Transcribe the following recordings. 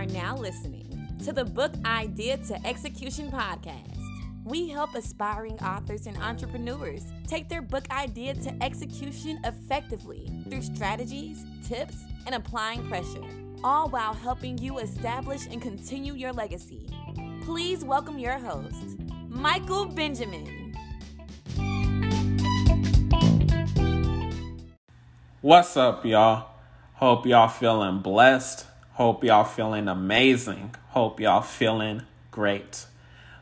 are now listening to the Book Idea to Execution podcast. We help aspiring authors and entrepreneurs take their book idea to execution effectively through strategies, tips, and applying pressure, all while helping you establish and continue your legacy. Please welcome your host, Michael Benjamin. What's up, y'all? Hope y'all feeling blessed. Hope y'all feeling amazing. Hope y'all feeling great.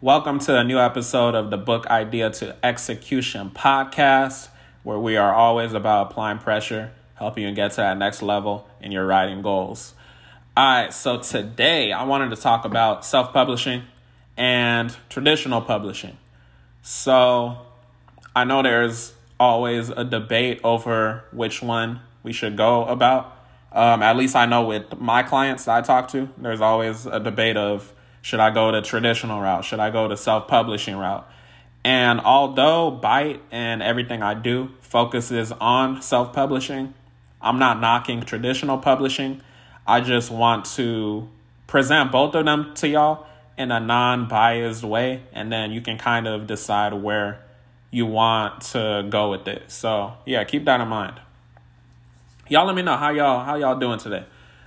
Welcome to a new episode of the Book Idea to Execution podcast, where we are always about applying pressure, helping you get to that next level in your writing goals. All right, so today I wanted to talk about self-publishing and traditional publishing. So I know there's always a debate over which one we should go about. At least I know with my clients that I talk to, there's always a debate of, should I go the traditional route? Should I go the self-publishing route? And although Byte and everything I do focuses on self-publishing, I'm not knocking traditional publishing. I just want to present both of them to y'all in a non-biased way, and then you can kind of decide where you want to go with it. So yeah, keep that in mind. Y'all let me know how y'all doing today.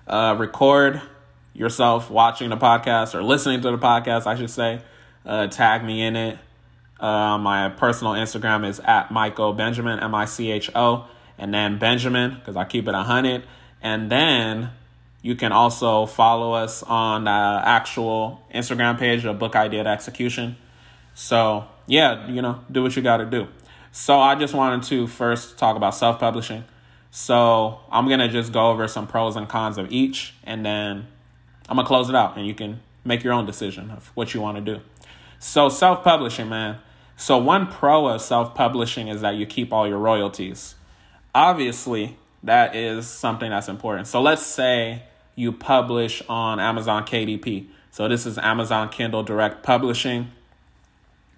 Record yourself watching the podcast or listening to the podcast, I should say. Tag me in it. My personal Instagram is at Michael Benjamin, M-I-C-H-O, and then Benjamin, because I keep it 100. And then you can also follow us on the actual Instagram page of Book Idea to Execution. So yeah, do what you got to do. So I just wanted to first talk about self-publishing. So I'm going to just go over some pros and cons of each, and then I'm going to close it out and you can make your own decision of what you want to do. So self-publishing, man. So one pro of self-publishing is that you keep all your royalties. Obviously, that is something that's important. So let's say you publish on Amazon KDP. So this is Amazon Kindle Direct Publishing.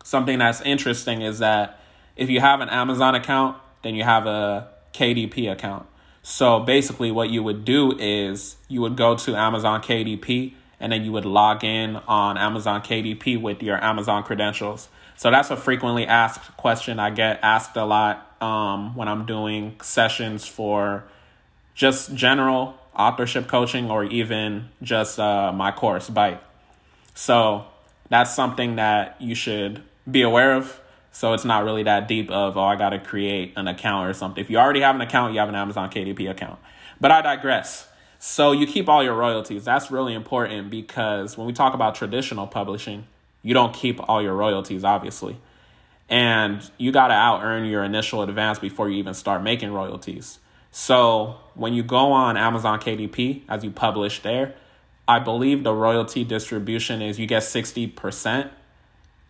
Something that's interesting is that if you have an Amazon account, then you have a KDP account. So basically what you would do is you would go to Amazon KDP and then you would log in on Amazon KDP with your Amazon credentials. So that's a frequently asked question I get asked a lot when I'm doing sessions for just general authorship coaching or even just my course, Byte. So that's something that you should be aware of. So it's not really that deep of, I got to create an account or something. If you already have an account, you have an Amazon KDP account. But I digress. So you keep all your royalties. That's really important because when we talk about traditional publishing, you don't keep all your royalties, obviously. And you got to out-earn your initial advance before you even start making royalties. So when you go on Amazon KDP, as you publish there, I believe the royalty distribution is you get 60%.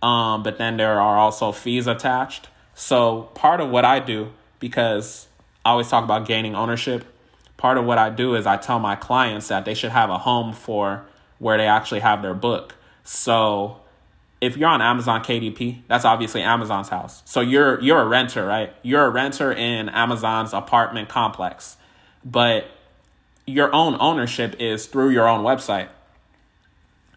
But then there are also fees attached. So part of what I do, because I always talk about gaining ownership, part of what I do is I tell my clients that they should have a home for where they actually have their book. So if you're on Amazon KDP, that's obviously Amazon's house. So you're a renter, right? You're a renter in Amazon's apartment complex, but your own ownership is through your own website.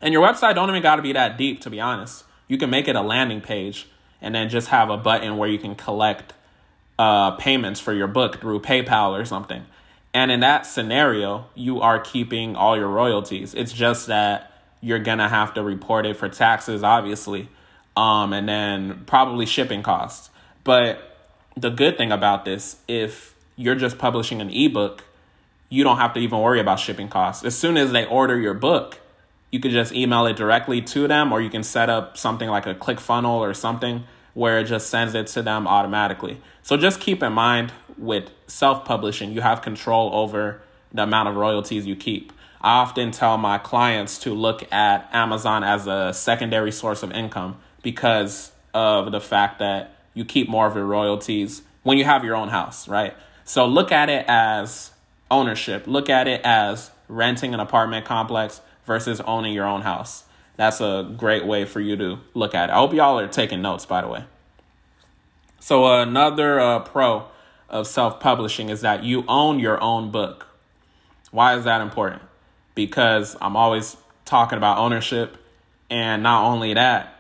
And your website don't even got to be that deep, to be honest. You can make it a landing page and then just have a button where you can collect payments for your book through PayPal or something. And in that scenario, you are keeping all your royalties. It's just that you're going to have to report it for taxes, obviously, and then probably shipping costs. But the good thing about this, if you're just publishing an ebook, you don't have to even worry about shipping costs. As soon as they order your book, you could just email it directly to them, or you can set up something like a ClickFunnel or something where it just sends it to them automatically. So just keep in mind with self-publishing, you have control over the amount of royalties you keep. I often tell my clients to look at Amazon as a secondary source of income because of the fact that you keep more of your royalties when you have your own house, right? So look at it as ownership. Look at it as renting an apartment complex versus owning your own house. That's a great way for you to look at it. I hope y'all are taking notes, by the way. So another pro of self-publishing is that you own your own book. Why is that important? because I'm always talking about ownership. And not only that,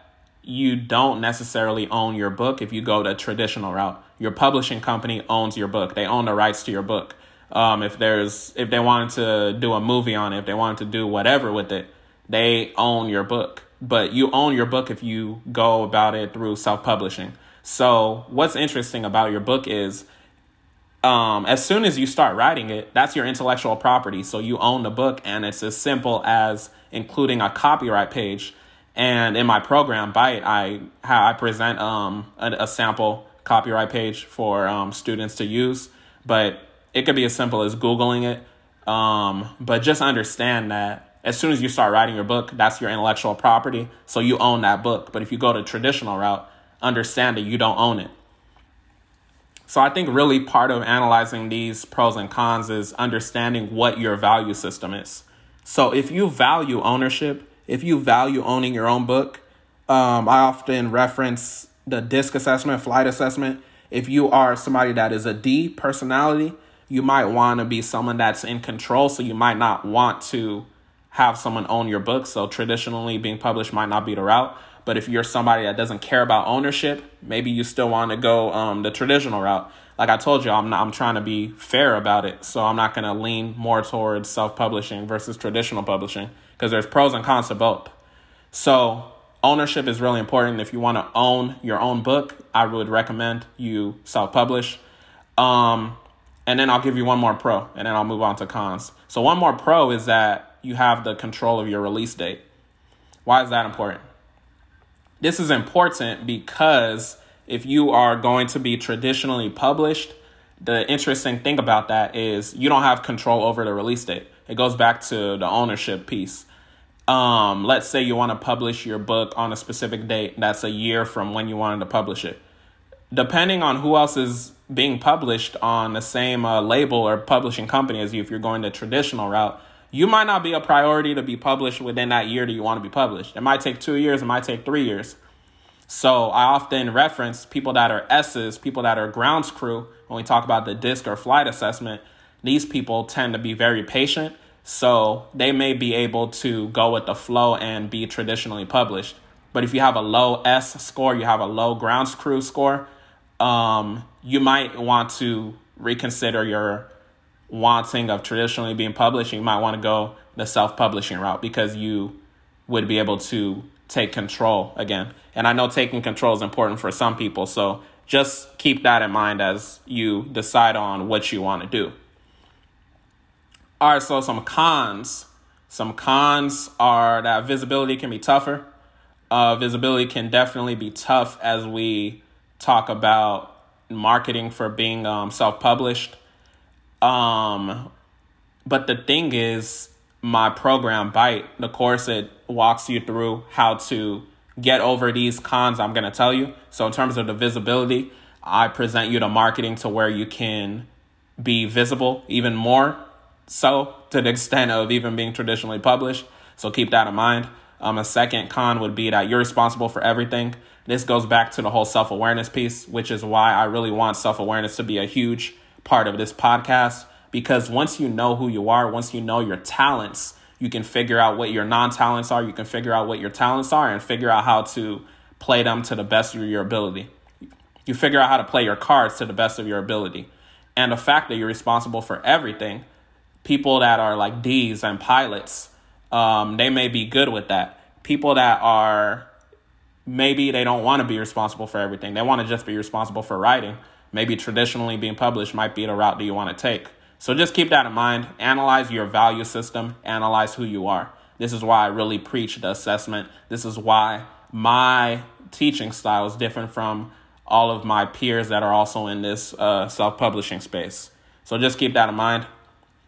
you don't necessarily own your book if you go the traditional route. Your publishing company owns your book. They own the rights to your book. If they wanted to do a movie on it, if they wanted to do whatever with it, they own your book. But you own your book if you go about it through self-publishing. So what's interesting about your book is as soon as you start writing it, that's your intellectual property. So you own the book, and it's as simple as including a copyright page. And in my program, Byte, I present a sample copyright page for students to use. But it could be as simple as Googling it. But just understand that as soon as you start writing your book, that's your intellectual property. So you own that book. But if you go the traditional route, understand that you don't own it. So I think really part of analyzing these pros and cons is understanding what your value system is. So if you value ownership, if you value owning your own book, I often reference the DISC assessment, flight assessment. If you are somebody that is a D personality, you might want to be someone that's in control. So you might not want to have someone own your book. So traditionally being published might not be the route. But if you're somebody that doesn't care about ownership, maybe you still want to go the traditional route. Like I told you, I'm trying to be fair about it. So I'm not going to lean more towards self-publishing versus traditional publishing because there's pros and cons to both. So ownership is really important. If you want to own your own book, I would recommend you self-publish. And then I'll give you one more pro, and then I'll move on to cons. So one more pro is that you have the control of your release date. Why is that important? This is important because if you are going to be traditionally published, the interesting thing about that is you don't have control over the release date. It goes back to the ownership piece. Let's say you want to publish your book on a specific date. That's a year from when you wanted to publish it. Depending on who else is being published on the same label or publishing company as you, if you're going the traditional route, you might not be a priority to be published within that year that you want to be published. It might take 2 years. It might take 3 years. So I often reference people that are S's, people that are grounds crew. When we talk about the DISC or flight assessment, these people tend to be very patient. So they may be able to go with the flow and be traditionally published. But if you have a low S score, you have a low grounds crew score, you might want to reconsider your wanting of traditionally being published. You might want to go the self-publishing route because you would be able to take control again. And I know taking control is important for some people. So just keep that in mind as you decide on what you want to do. All right, so some cons. Some cons are that visibility can be tougher. Visibility can definitely be tough as we talk about marketing for being self-published. But the thing is, my program Byte, the course, it walks you through how to get over these cons I'm going to tell you. So in terms of the visibility, I present you the marketing to where you can be visible even more so to the extent of even being traditionally published. So keep that in mind. A second con would be that you're responsible for everything. This goes back to the whole self-awareness piece, which is why I really want self-awareness to be a huge part of this podcast, because once you know who you are, once you know your talents, you can figure out what your non-talents are. You can figure out what your talents are and figure out how to play them to the best of your ability. You figure out how to play your cards to the best of your ability. And the fact that you're responsible for everything, people that are like D's and pilots, they may be good with that. People that are, maybe they don't want to be responsible for everything. They want to just be responsible for writing. Maybe traditionally being published might be the route that you want to take. So just keep that in mind. Analyze your value system. Analyze who you are. This is why I really preach the assessment. This is why my teaching style is different from all of my peers that are also in this self-publishing space. So just keep that in mind.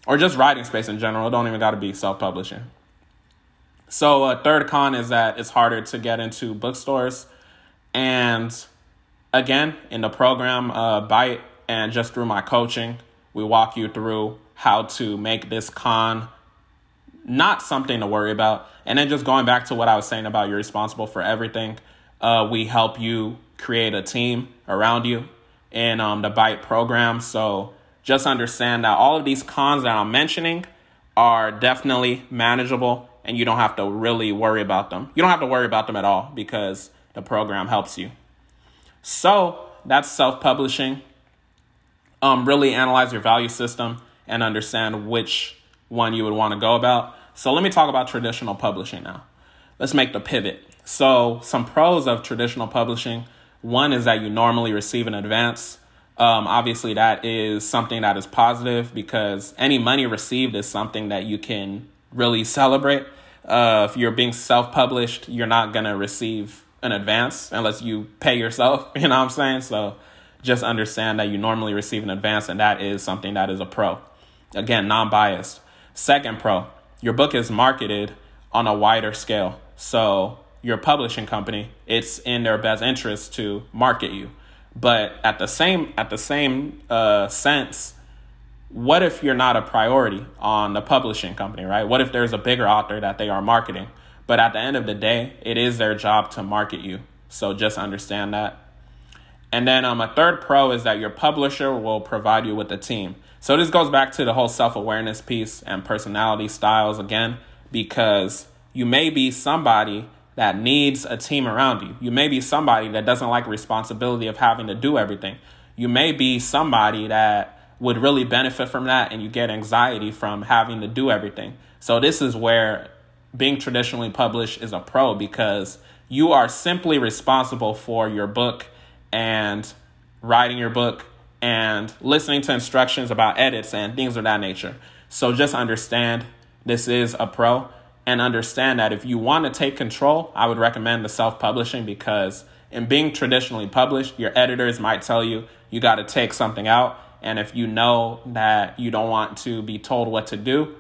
Or just writing space in general. It don't even got to be self-publishing. So a third con is that it's harder to get into bookstores. And again, in the program, Byte, and just through my coaching, we walk you through how to make this con not something to worry about. And then just going back to what I was saying about you're responsible for everything, we help you create a team around you in the Byte program. So just understand that all of these cons that I'm mentioning are definitely manageable and you don't have to really worry about them. You don't have to worry about them at all because the program helps you. So that's self-publishing. Really analyze your value system and understand which one you would want to go about. So let me talk about traditional publishing now. Let's make the pivot. So some pros of traditional publishing. One is that you normally receive an advance. Obviously, that is something that is positive because any money received is something that you can really celebrate. If you're being self-published, you're not going to receive an advance unless you pay yourself. You know what I'm saying? So just understand that you normally receive an advance, and that is something that is a pro. Again, non-biased. Second pro, your book is marketed on a wider scale. So your publishing company, it's in their best interest to market you. But at the same sense, what if you're not a priority on the publishing company, right? What if there's a bigger author that they are marketing? But at the end of the day, it is their job to market you. So just understand that. And then a third pro is that your publisher will provide you with a team. So this goes back to the whole self-awareness piece and personality styles again, because you may be somebody that needs a team around you. You may be somebody that doesn't like responsibility of having to do everything. You may be somebody that would really benefit from that and you get anxiety from having to do everything. So this is where being traditionally published is a pro, because you are simply responsible for your book and writing your book and listening to instructions about edits and things of that nature. So just understand this is a pro, and understand that if you want to take control, I would recommend the self-publishing, because in being traditionally published, your editors might tell you, you got to take something out. And if you know that you don't want to be told what to do,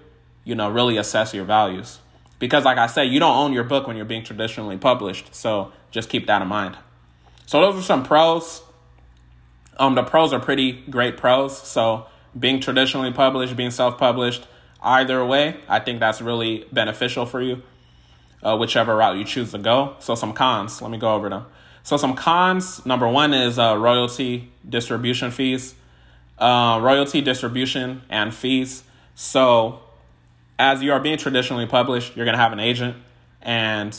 you know, really assess your values. Because like I said, you don't own your book when you're being traditionally published. So just keep that in mind. So those are some pros. The pros are pretty great pros. So being traditionally published, being self-published, either way, I think that's really beneficial for you, whichever route you choose to go. So some cons, let me go over them. So some cons, number one is royalty distribution fees, royalty distribution and fees. So as you are being traditionally published, you're going to have an agent. And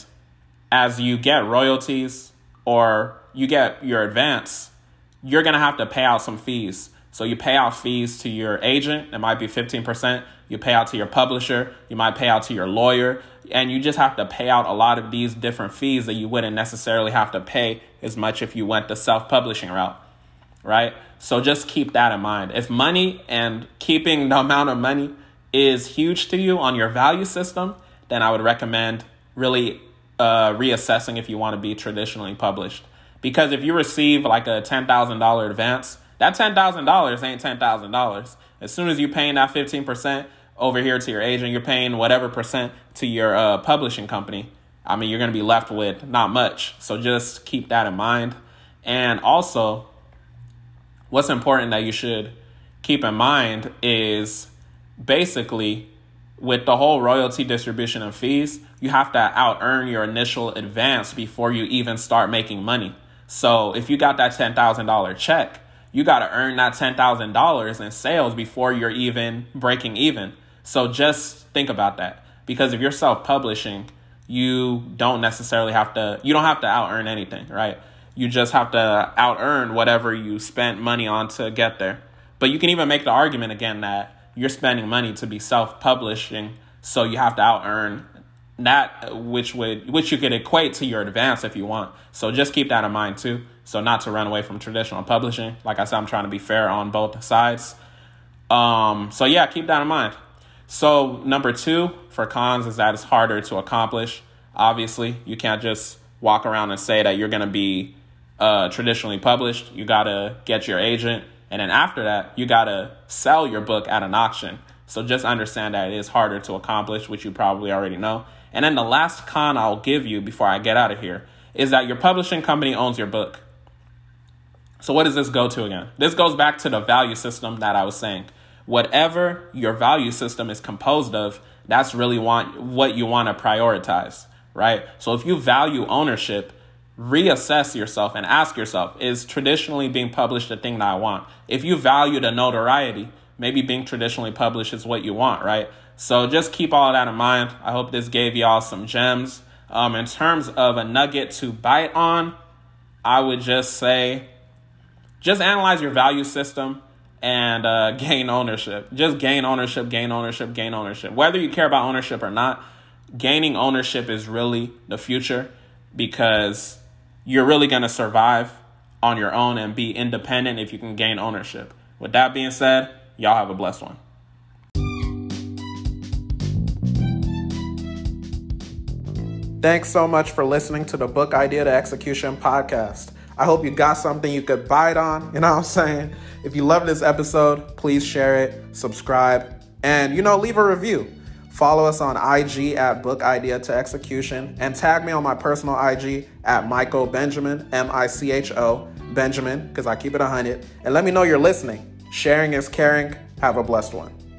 as you get royalties or you get your advance, you're going to have to pay out some fees. So you pay out fees to your agent. It might be 15%. You pay out to your publisher. You might pay out to your lawyer. And you just have to pay out a lot of these different fees that you wouldn't necessarily have to pay as much if you went the self-publishing route, right? So just keep that in mind. If money and keeping the amount of money is huge to you on your value system, then I would recommend really reassessing if you want to be traditionally published. Because if you receive like a $10,000 advance, that $10,000 ain't $10,000. As soon as you're paying that 15% over here to your agent, you're paying whatever percent to your publishing company. I mean, you're going to be left with not much. So just keep that in mind. And also, what's important that you should keep in mind is basically with the whole royalty distribution and fees, you have to out-earn your initial advance before you even start making money. So if you got that $10,000 check, you got to earn that $10,000 in sales before you're even breaking even. So just think about that, because if you're self-publishing, you don't have to out-earn anything, right? You just have to out-earn whatever you spent money on to get there. But you can even make the argument again that you're spending money to be self-publishing, so you have to out-earn that, which you could equate to your advance if you want. So just keep that in mind too. So not to run away from traditional publishing. Like I said, I'm trying to be fair on both sides. So yeah, keep that in mind. So number two for cons is that it's harder to accomplish. Obviously, you can't just walk around and say that you're going to be traditionally published. You got to get your agent. And then after that, you got to sell your book at an auction. So just understand that it is harder to accomplish, which you probably already know. And then the last con I'll give you before I get out of here is that your publishing company owns your book. So what does this go to again? This goes back to the value system that I was saying. Whatever your value system is composed of, that's really what you want to prioritize, right? So if you value ownership, reassess yourself and ask yourself, is traditionally being published the thing that I want? If you value the notoriety, maybe being traditionally published is what you want, right? So just keep all of that in mind. I hope this gave y'all some gems. In terms of a nugget to bite on, I would just say, just analyze your value system and gain ownership. Just gain ownership. Whether you care about ownership or not, gaining ownership is really the future, because you're really going to survive on your own and be independent if you can gain ownership. With that being said, y'all have a blessed one. Thanks so much for listening to the Book Idea to Execution podcast. I hope you got something you could bite on. You know what I'm saying? If you love this episode, please share it, subscribe, and, you know, leave a review. Follow us on IG at Book Idea to Execution, and tag me on my personal IG at Michael Benjamin, M-I-C-H-O, Benjamin, because I keep it 100. And let me know you're listening. Sharing is caring. Have a blessed one.